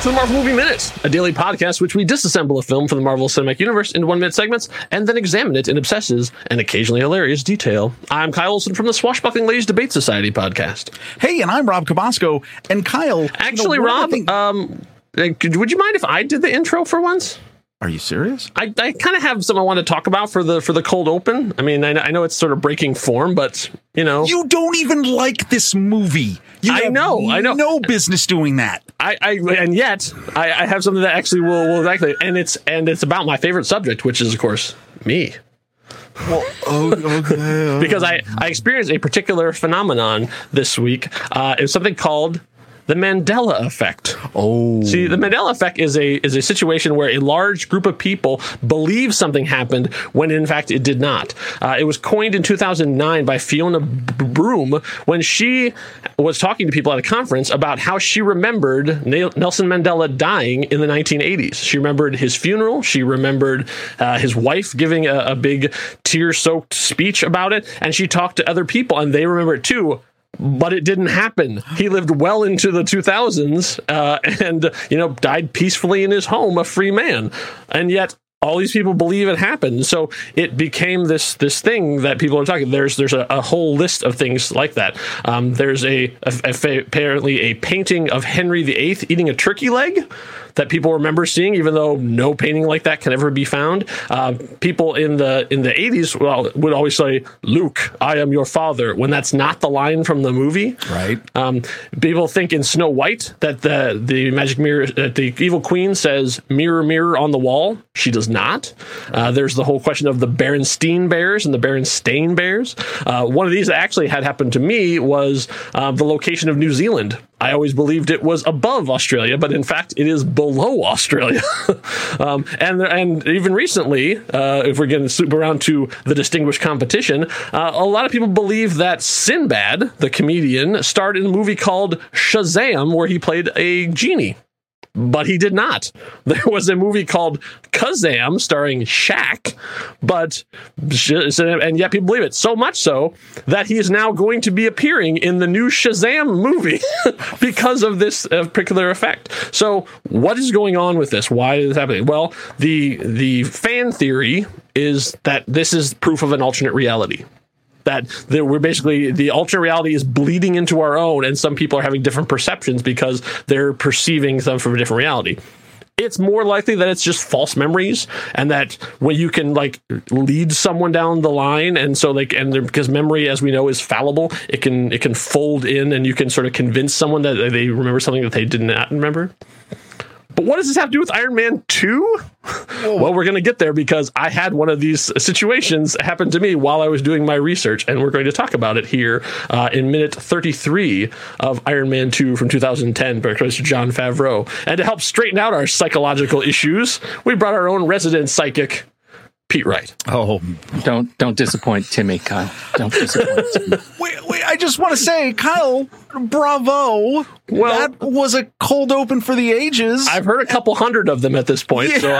back to the Marvel Movie Minutes, a daily podcast which we disassemble a film from the Marvel Cinematic Universe into 1-minute segments and then examine it in obsessive and occasionally hilarious detail. I'm Kyle Olson from the Swashbuckling Ladies Debate Society podcast. Hey, and I'm Rob Kibosko. And Kyle... Actually, Rob, would you mind if I did the intro for once? Are you serious? I kind of have something I want to talk about for the cold open. I mean, I know it's sort of breaking form, but, you know. You don't even like this movie. I know. No business doing that. And yet I have something that actually will exactly. And it's about my favorite subject, which is, of course, me. Well, okay. Because I experienced a particular phenomenon this week. It was something called the Mandela Effect. Oh. See, the Mandela Effect is a situation where a large group of people believe something happened when, in fact, it did not. It was coined in 2009 by Fiona Broom when she was talking to people at a conference about how she remembered Nelson Mandela dying in the 1980s. She remembered his funeral. She remembered his wife giving a big tear-soaked speech about it. And she talked to other people, and they remember it, too. But it didn't happen. He lived well into the 2000s and, you know, died peacefully in his home, a free man. And yet all these people believe it happened. So it became this thing that people are talking. There's a whole list of things like that. There's apparently a painting of Henry VIII eating a turkey leg that people remember seeing, even though no painting like that can ever be found. People in the 80s would always say, "Luke, I am your father," when that's not the line from the movie. Right. People think in Snow White that the magic mirror, the evil queen says, "Mirror, mirror on the wall." She does not. There's the whole question of the Berenstain Bears and the Berenstain Bears. One of these that actually had happened to me was the location of New Zealand. I always believed it was above Australia, but in fact, it is below Australia. and even recently, if we're getting around to the distinguished competition, a lot of people believe that Sinbad, the comedian, starred in a movie called Shazam, where he played a genie. But he did not. There was a movie called Kazam starring Shaq, and yet people believe it. So much so that he is now going to be appearing in the new Shazam movie because of this particular effect. So what is going on with this? Why is this happening? Well, the fan theory is that this is proof of an alternate reality. That we're basically, the alternate reality is bleeding into our own, and some people are having different perceptions because they're perceiving them from a different reality. It's more likely that it's just false memories, and that when you can lead someone down the line, and so because memory, as we know, is fallible, it can fold in, and you can sort of convince someone that they remember something that they did not remember. But what does this have to do with Iron Man 2? Well, we're going to get there because I had one of these situations happen to me while I was doing my research, and we're going to talk about it here in minute 33 of Iron Man 2 from 2010 by Christopher John Favreau. And to help straighten out our psychological issues, we brought our own resident psychic, Pete Wright. Oh, don't disappoint Timmy, Kyle. Don't disappoint Timmy. Wait, I just want to say, Kyle, bravo. Well, that was a cold open for the ages. I've heard a couple hundred of them at this point, yeah. So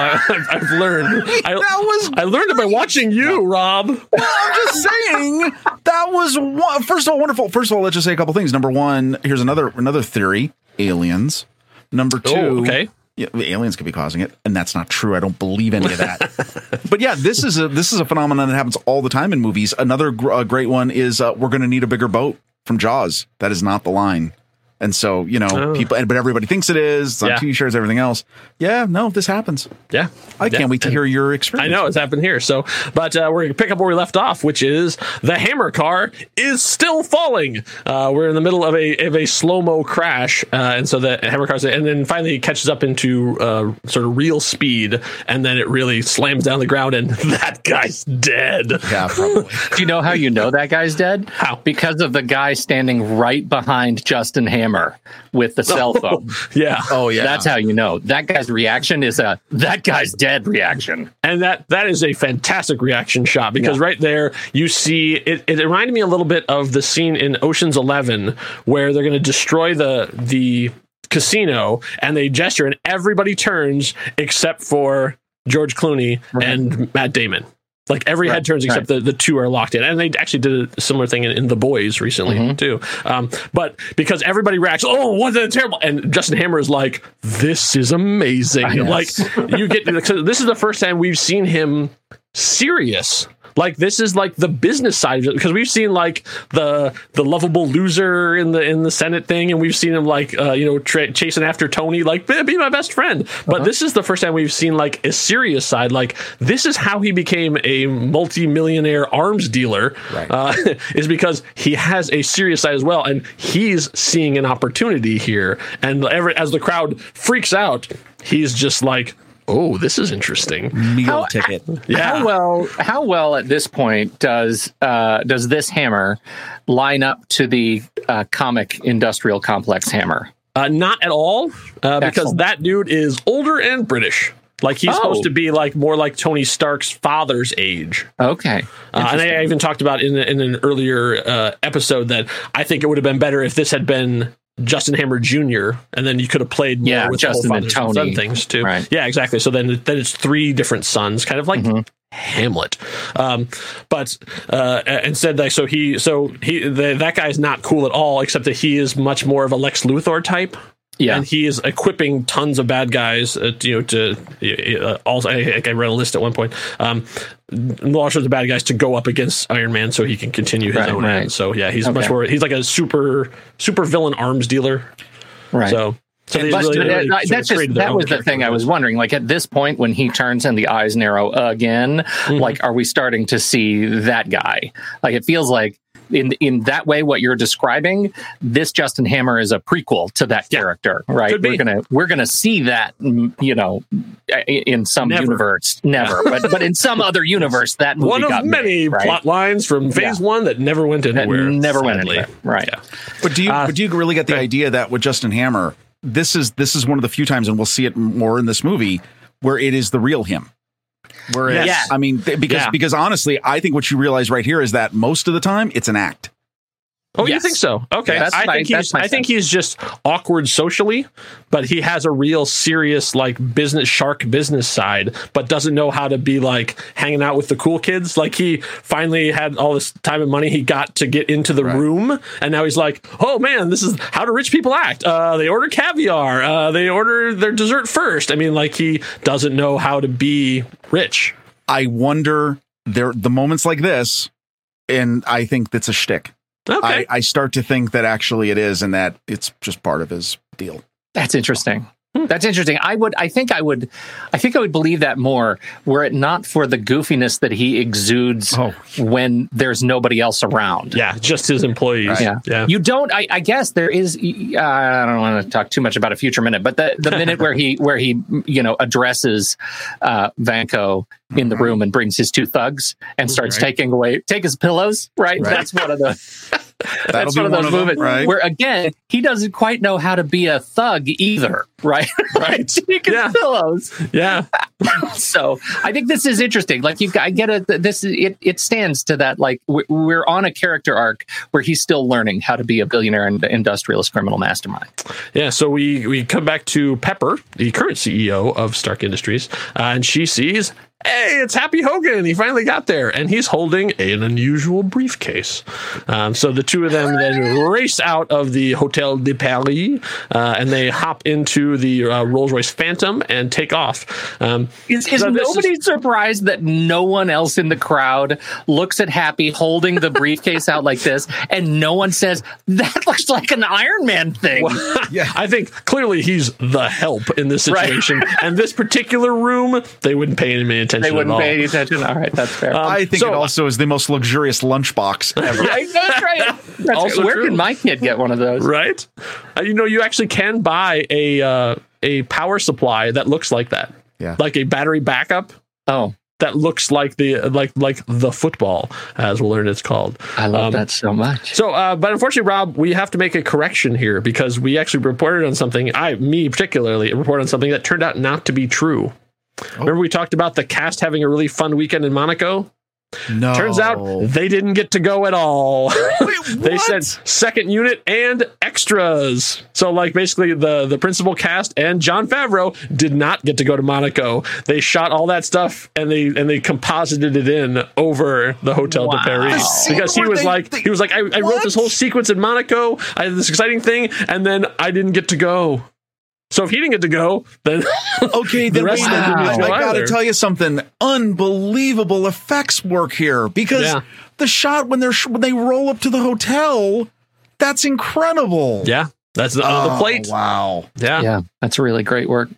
I've learned. I learned it by watching you, Rob. Well, I'm just saying that was first of all wonderful. First of all, let's just say a couple things. Number one, here's another theory: aliens. Number two, okay. Yeah, aliens could be causing it, and that's not true. I don't believe any of that. But yeah, this is a phenomenon that happens all the time in movies. Another great one is we're going to need a bigger boat from Jaws. That is not the line, and so people, but everybody thinks it is. It's on T-shirts, everything else. Yeah, no, this happens. Yeah, I can't wait to hear your experience. I know it's happened here. So, but we're going to pick up where we left off, which is the Hammer car is still falling. We're in the middle of a slow mo crash, and so the Hammer car, and then finally it catches up into sort of real speed, and then it really slams down the ground, and that guy's dead. Yeah, probably. Do you know how you know that guy's dead? How? Because of the guy standing right behind Justin Hammer with the cell phone. Yeah. Oh yeah. That's how you know. That guy's reaction is a "that guy's dead" reaction. And that is a fantastic reaction shot because right there you see it reminded me a little bit of the scene in Ocean's 11 where they're going to destroy the casino and they gesture and everybody turns except for George Clooney and Matt Damon. Like every head turns except the two are locked in. And they actually did a similar thing in The Boys recently, too. But because everybody reacts, oh, wasn't it terrible? And Justin Hammer is like, this is amazing. Like, you get this is the first time we've seen him serious. Like, this is like the business side of it, because we've seen like the lovable loser in the Senate thing, and we've seen him like chasing after Tony, like be my best friend. But this is the first time we've seen like a serious side. Like, this is how he became a multi-millionaire arms dealer, is because he has a serious side as well, and he's seeing an opportunity here. And as the crowd freaks out, he's just like, oh, this is interesting. Meal ticket. How well at this point does this Hammer line up to the comic industrial complex Hammer? Not at all, because that dude is older and British. Like, he's supposed to be like more like Tony Stark's father's age. Okay. And I even talked about in an earlier episode that I think it would have been better if this had been Justin Hammer Jr., and then you could have played more with Justin and Tony things too. Right. Yeah, exactly. So then it's three different sons, kind of like Hamlet. But instead, that guy's not cool at all, except that he is much more of a Lex Luthor type. Yeah. And he is equipping tons of bad guys, also, I read a list at one point, lots of the bad guys to go up against Iron Man so he can continue his own end. So, yeah, he's much more, he's like a super villain arms dealer. Right. So that was the thing I was wondering. Like, at this point, when he turns and the eyes narrow again, like, are we starting to see that guy? Like, it feels like, in that way, what you're describing, this Justin Hammer is a prequel to that character, right? We're gonna see that, in some universe, but in some other universe, that movie one of got many plot lines from Phase One that never went anywhere. Right? Yeah. But do you really get the idea that with Justin Hammer, this is one of the few times, and we'll see it more in this movie, where it is the real him. Whereas, I mean, because honestly, I think what you realize right here is that most of the time it's an act. Oh, you think so? Okay. Yeah, I think he's just awkward socially, but he has a real serious, like, business side, but doesn't know how to be like hanging out with the cool kids. Like, he finally had all this time and money he got to get into the room. And now he's like, oh man, this is how do rich people act. They order caviar. They order their dessert first. I mean, like, he doesn't know how to be rich. I wonder the moments like this. And I think that's a shtick. Okay. I start to think that actually it is, and that it's just part of his deal. That's interesting. That's interesting. I think I would believe that more were it not for the goofiness that he exudes when there's nobody else around. Yeah, just his employees. Right. Yeah. You don't. I guess there is. I don't want to talk too much about a future minute, but the minute where he addresses Vanko in the room and brings his two thugs and starts take his pillows. Right. That's one of the. That's one of those movements where, again, he doesn't quite know how to be a thug either, right? Right. Taking pillows. Yeah. So I think this is interesting. Like, I get it. This it stands to that. Like, we're on a character arc where he's still learning how to be a billionaire and industrialist criminal mastermind. Yeah. So we come back to Pepper, the current CEO of Stark Industries, and she sees, hey, it's Happy Hogan. He finally got there, and he's holding an unusual briefcase. So the two of them then race out of the Hotel de Paris, and they hop into the Rolls-Royce Phantom and take off. Is nobody surprised that no one else in the crowd looks at Happy holding the briefcase out like this, and no one says, that looks like an Iron Man thing? Well, I think clearly he's the help in this situation. Right. And this particular room, they wouldn't pay any attention. They wouldn't pay any attention. All right, that's fair. I think it also is the most luxurious lunchbox ever. That's right. That's also where can my kid get one of those? Right. You actually can buy a power supply that looks like that. Yeah. Like a battery backup. Oh. That looks like the football, as we'll learn it's called. I love that so much. So, but unfortunately, Rob, we have to make a correction here because we actually reported on something. Reported on something that turned out not to be true. Remember we talked about the cast having a really fun weekend in Monaco? No. Turns out they didn't get to go at all. Wait, they said second unit and extras. So like basically the principal cast and John Favreau did not get to go to Monaco. They shot all that stuff and they composited it in over the Hotel de Paris because he was like I wrote this whole sequence in Monaco. I had this exciting thing and then I didn't get to go. So if he didn't get to go, then okay, then I gotta tell you something. Unbelievable effects work here because the shot when they roll up to the hotel, that's incredible. Yeah, that's the plate. Wow. Yeah, that's really great work.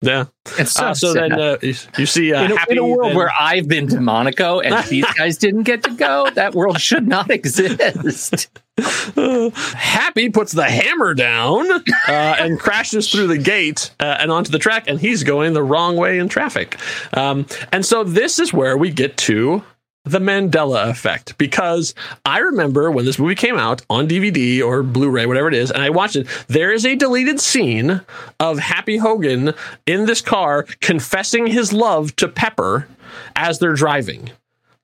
Yeah. So then you see in a world where I've been to Monaco and these guys didn't get to go, that world should not exist. Happy puts the hammer down and crashes through the gate and onto the track, and he's going the wrong way in traffic. And so this is where we get to the Mandela Effect, because I remember when this movie came out on DVD or Blu-ray, whatever it is, and I watched it. There is a deleted scene of Happy Hogan in this car confessing his love to Pepper as they're driving.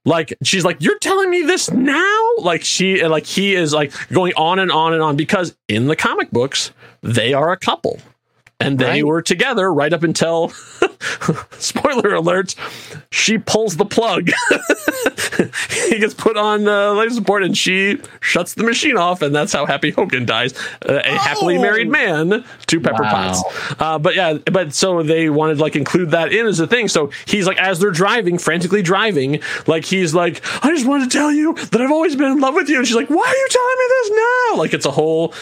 Like, she's like, you're telling me this now? Like, he is like going on and on and on, because in the comic books, they are a couple. And they were together right up until, spoiler alert, she pulls the plug. He gets put on life support and she shuts the machine off. And that's how Happy Hogan dies. A happily married man to Pepper Potts. But so they wanted like include that in as a thing. So he's like, as they're driving, frantically driving, like he's like, I just wanted to tell you that I've always been in love with you. And she's like, why are you telling me this now? Like, it's a whole,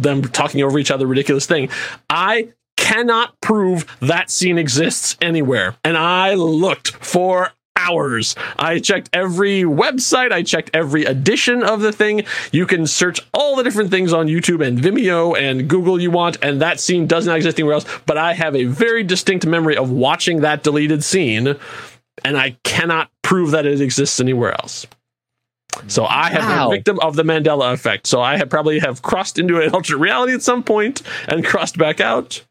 them talking over each other, ridiculous thing. I cannot prove that scene exists anywhere. And I looked for hours. I checked every website. I checked every edition of the thing. You can search all the different things on YouTube and Vimeo and Google you want, and that scene does not exist anywhere else. But I have a very distinct memory of watching that deleted scene, and I cannot prove that it exists anywhere else. So I have been a victim of the Mandela Effect. So I probably have crossed into an alternate reality at some point and crossed back out.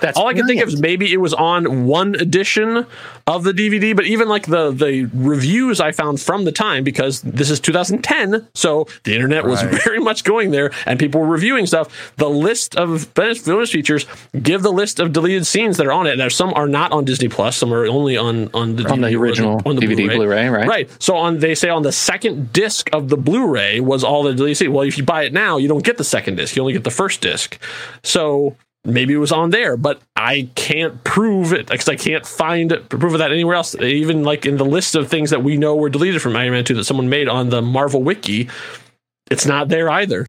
That's all I can think of is maybe it was on one edition of the DVD, but even like the reviews I found from the time, because this is 2010, so the internet was very much going there and people were reviewing stuff. The list of bonus features give the list of deleted scenes that are on it. Now, some are not on Disney+, some are only on the original on the DVD Blu-ray, right? So they say on the second disc of the Blu-ray was all the deleted scenes. Well, if you buy it now, you don't get the second disc, you only get the first disc. So maybe it was on there, but I can't prove it because I can't find proof of that anywhere else. Even like in the list of things that we know were deleted from Iron Man 2 that someone made on the Marvel Wiki, it's not there either.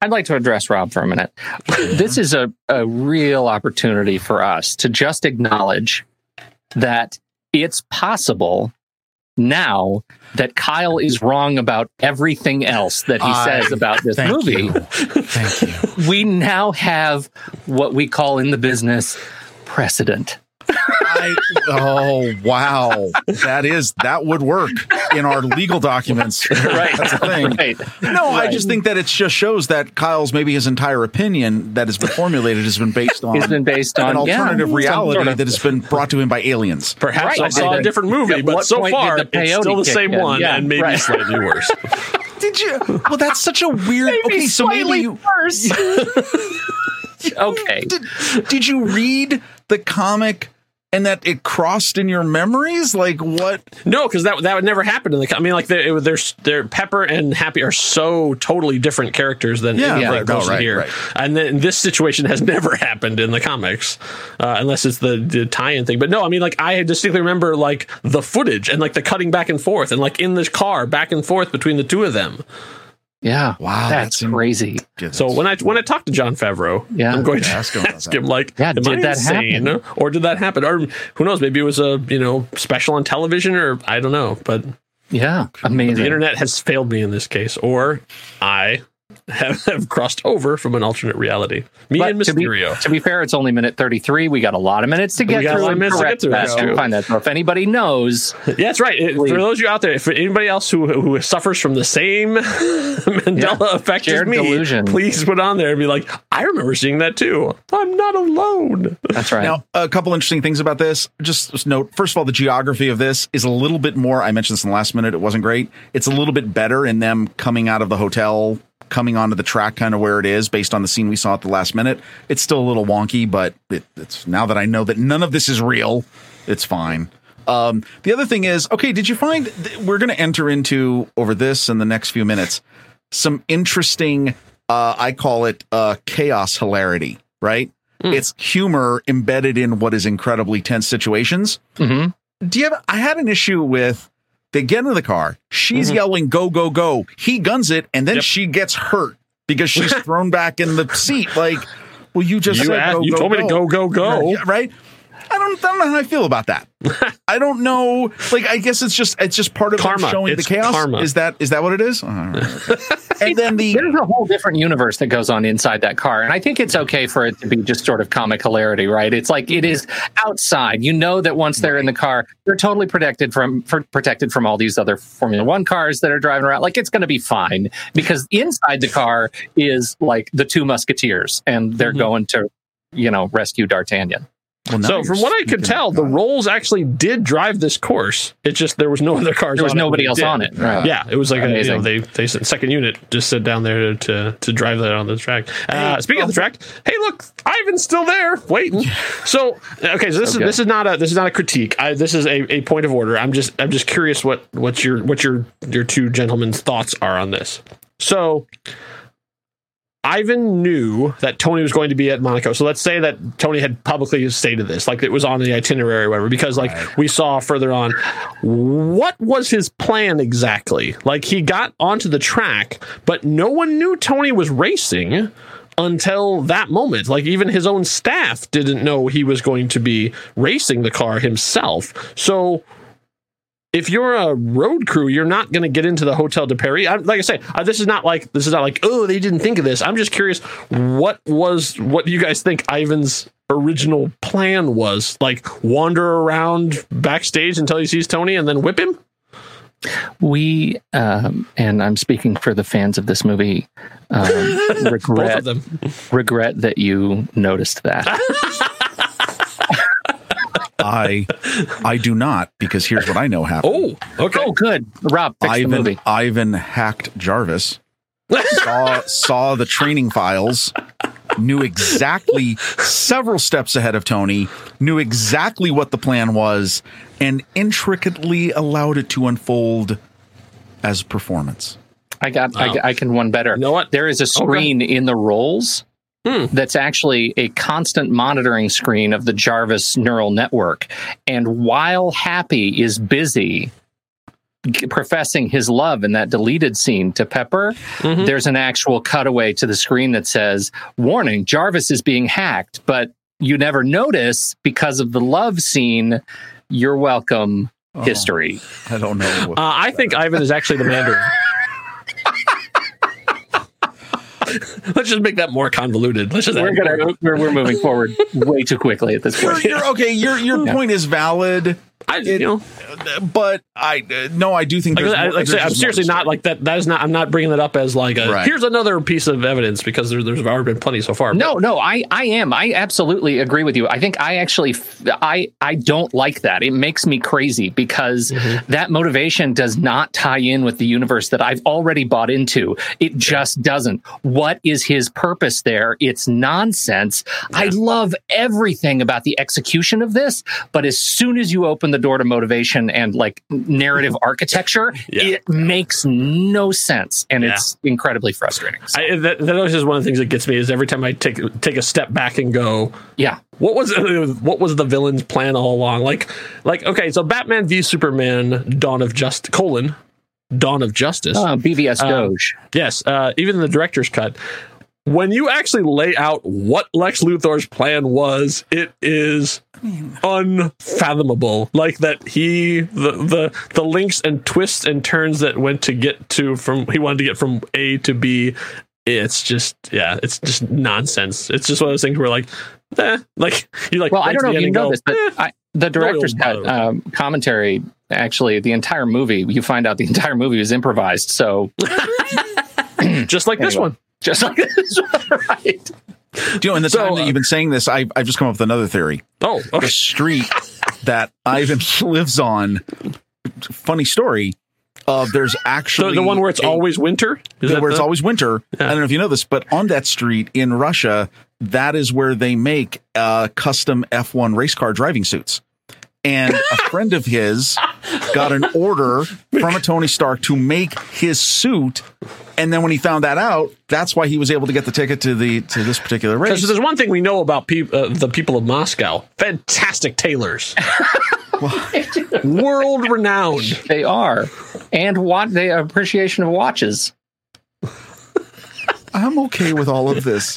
I'd like to address Rob for a minute. This is a real opportunity for us to just acknowledge that it's possible now that Kyle is wrong about everything else that he says about this movie. Thank you. We now have what we call in the business precedent. Wow. That would work in our legal documents. Right. That's a thing. Right. No, right. I just think that it just shows that Kyle's, maybe his entire opinion that has been formulated has been based on an alternative reality that has been brought to him by aliens. Perhaps I saw a different movie, but so far it's still the same one and maybe slightly worse. Did you? Well, that's such a weird. Okay, so maybe worse. Okay. Did you read the comic? And that it crossed in your memories? Like what? No, because that would never happen in the. I mean, like they're Pepper and Happy are so totally different characters than here. Right. And then this situation has never happened in the comics, unless it's the tie-in thing. But no, I mean, like I distinctly remember like the footage and like the cutting back and forth and like in this car back and forth between the two of them. Yeah. Wow. That's crazy. So when I talk to John Favreau, I'm going to ask him like, did that happen? Or did that happen? Or who knows? Maybe it was a, special on television or I don't know, but amazing. But the internet has failed me in this case, or I have crossed over from an alternate reality. And Mysterio. To be fair, it's only minute 33. We got a lot of minutes to get through. Find that. So if anybody knows, yeah, that's right. For those of you out there, for anybody else who suffers from the same Mandela effect as me, delusion, please put on there and be like, I remember seeing that too. I'm not alone. That's right. Now, a couple interesting things about this. Just note, first of all, the geography of this is a little bit more. I mentioned this in the last minute. It wasn't great. It's a little bit better in them coming out of the hotel, coming onto the track, kind of where it is based on the scene we saw at the last minute. It's still a little wonky, but it's now that I know that none of this is real, it's fine. The other thing is, okay, did you find we're going to enter into over this in the next few minutes, some interesting, I call it chaos hilarity, right? Mm. It's humor embedded in what is incredibly tense situations. Mm-hmm. I had an issue with, they get into the car. She's yelling, go, go, go. He guns it. And then she gets hurt because she's thrown back in the seat. Like, well, you told me to go, go, go. Right. I don't know how I feel about that. I don't know. Like, I guess it's just part of karma. Showing the chaos. Karma. Is that what it is? All right. And then there's a whole different universe that goes on inside that car. And I think it's okay for it to be just sort of comic hilarity, right? It's like it is outside. You know that once they're in the car, they're totally protected from all these other Formula One cars that are driving around. Like, it's going to be fine because inside the car is like the two Musketeers and they're going to, rescue D'Artagnan. Well, so from what I could tell, the Rolls actually did drive this course. It's just there was no other cars. There was nobody else on it. Right. Yeah, it was like they said second unit just sat down there to drive that on the track. Speaking of the track, hey, look, Ivan's still there waiting. So this is not a critique. This is a point of order. I'm just curious what your two gentlemen's thoughts are on this. So, Ivan knew that Tony was going to be at Monaco. So let's say that Tony had publicly stated this, like it was on the itinerary or whatever, because we saw further on, what was his plan exactly? Like, he got onto the track, but no one knew Tony was racing until that moment. Like, even his own staff didn't know he was going to be racing the car himself. So if you're a road crew, you're not going to get into the Hotel de Paris. Like I say, this is not like, oh, they didn't think of this. I'm just curious, what do you guys think Ivan's original plan was? Like, wander around backstage until he sees Tony and then whip him? We, and I'm speaking for the fans of this movie, regret that you noticed that. I do not, because here's what I know happened. Oh, okay. Oh, good. Rob, fix the movie. Ivan hacked Jarvis, saw the training files, knew exactly several steps ahead of Tony, knew exactly what the plan was, and intricately allowed it to unfold as a performance. I can one better. You know what? There is a screen in the Rolls that's actually a constant monitoring screen of the Jarvis neural network. And while Happy is busy professing his love in that deleted scene to Pepper, there's an actual cutaway to the screen that says, warning, Jarvis is being hacked, but you never notice because of the love scene. You're welcome, history. I don't know. I think Ivan is actually the Mandarin. Let's just make that more convoluted. We're moving forward way too quickly at this point. Your point is valid. I do think I'm seriously not like that. That is not. I'm not bringing that up as like here's another piece of evidence because there's already been plenty so far. I am. I absolutely agree with you. I think I actually I don't like that. It makes me crazy because that motivation does not tie in with the universe that I've already bought into. It just doesn't. What is his purpose there? It's nonsense. Yeah. I love everything about the execution of this, but as soon as you open the door to motivation and like narrative architecture, it makes no sense, and it's incredibly frustrating. So. That always is one of the things that gets me is every time I take a step back and go, what was the villain's plan all along? Like okay, so Batman v Superman Dawn of Justice, BVS Doge. Yes, even the director's cut. When you actually lay out what Lex Luthor's plan was, it is unfathomable. Like that he the links and twists and turns that went to get to from he wanted to get from A to B It's just, yeah, it's just nonsense. It's just one of those things where like you like. Well, I don't know if you know this, but the director's cut commentary, actually, the entire movie, you find out the entire movie was improvised. So just like anyway, this one, just like this one, right? Do you know, in the time that you've been saying this, I've just come up with another theory. Oh, okay. The street that Ivan lives on. Funny story. There's actually the one where it's always winter. It's always winter. Yeah. I don't know if you know this, but on that street in Russia, that is where they make custom F1 race car driving suits. And a friend of his got an order from a Tony Stark to make his suit. And then when he found that out, that's why he was able to get the ticket to this particular race. Because there's one thing we know about the people of Moscow: fantastic tailors. World renowned they are, and what they appreciation of watches. I'm okay with all of this.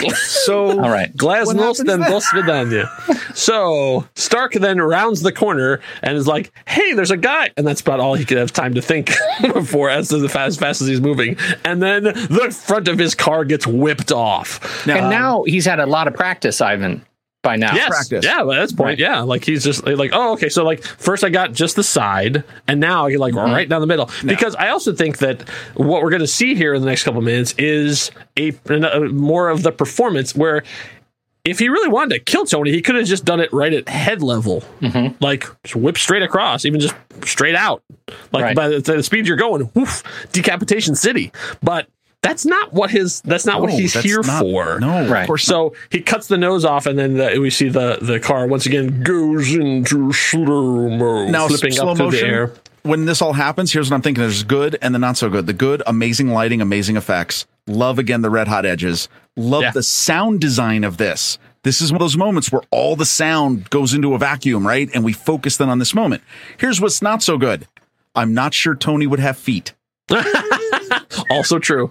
So all right, Glasnost and Bosvidania. So Stark then rounds the corner and is like, "Hey, there's a guy," and that's about all he could have time to think before as fast as he's moving. And then the front of his car gets whipped off. Now, and now he's had a lot of practice, Ivan. By now, yes, practice. Yeah, at this point, right. Yeah, like he's just like, oh, okay. So like first I got just the side, and now you're like right down the middle. No. Because I also think that what we're going to see here in the next couple of minutes is a more of the performance where, if he really wanted to kill Tony, he could have just done it right at head level, like just whip straight across, even just straight out. Like by the speed you're going, woof, decapitation city. But That's not what he's here for. No, right. So he cuts the nose off, and then we see the car once again goes into slow motion. Now, flipping slow up through the air. When this all happens, here's what I'm thinking: there's good and the not so good. The good, amazing lighting, amazing effects. Love again the red hot edges. Love the sound design of this. This is one of those moments where all the sound goes into a vacuum, right? And we focus then on this moment. Here's what's not so good: I'm not sure Tony would have feet. Also true.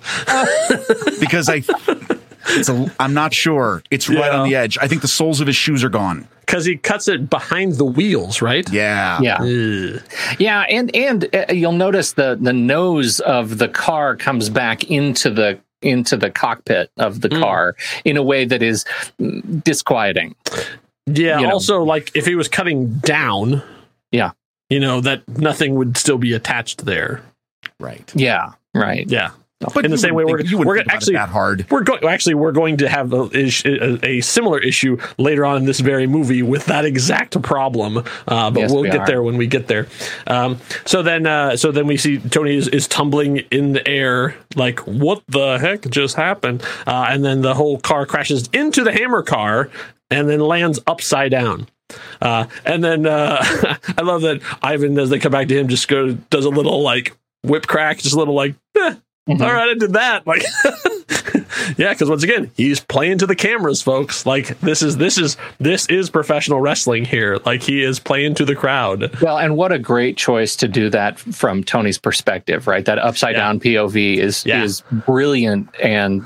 Because I'm not sure. It's right on the edge. I think the soles of his shoes are gone. Because he cuts it behind the wheels, right? Yeah. Yeah. Ugh. Yeah, and you'll notice the nose of the car comes back into the cockpit of the car in a way that is disquieting. Yeah, like if he was cutting down, that nothing would still be attached there. Right. Yeah. Right. Yeah. But in the same way, we're going to have a similar issue later on in this very movie with that exact problem. But we'll get there when we get there. So then we see Tony is tumbling in the air, like what the heck just happened? And then the whole car crashes into the Hammer car and then lands upside down. And then I love that Ivan, as they come back to him, just does a little like whip crack, just a little like, all right, I did that. Like, yeah, because once again, he's playing to the cameras, folks. Like, this is professional wrestling here. Like, he is playing to the crowd. Well, and what a great choice to do that from Tony's perspective, right? That upside down POV is brilliant, and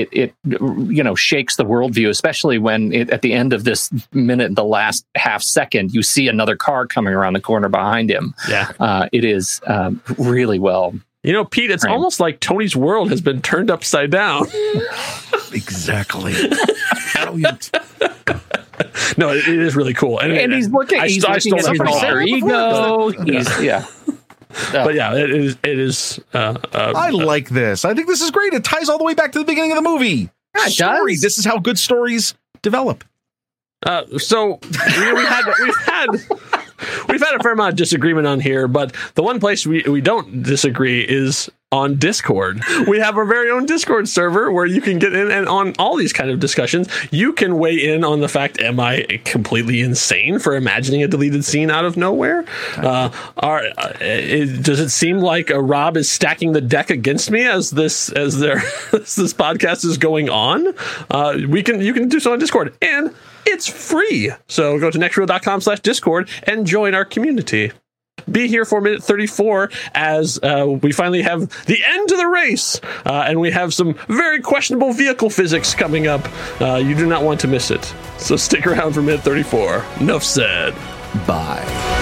it shakes the worldview, especially when at the end of this minute, the last half second, you see another car coming around the corner behind him. Yeah, it is really well. You know, Pete, it's almost like Tony's world has been turned upside down. Exactly. Brilliant. No, it is really cool. And he's looking at his alter ego. But yeah, it is. I like this. I think this is great. It ties all the way back to the beginning of the movie. Yeah, it does. This is how good stories develop. We've had a fair amount of disagreement on here, but the one place we don't disagree is on Discord. We have our very own Discord server where you can get in and on all these kind of discussions. You can weigh in on the fact, am I completely insane for imagining a deleted scene out of nowhere? Does it seem like Rob is stacking the deck against me as this podcast is going on? You can do so on Discord, and it's free. So go to nextreel.com/Discord and join our community. Be here for minute 34 as we finally have the end of the race, and we have some very questionable vehicle physics coming up. You do not want to miss it. So stick around for minute 34. Enough said. Bye.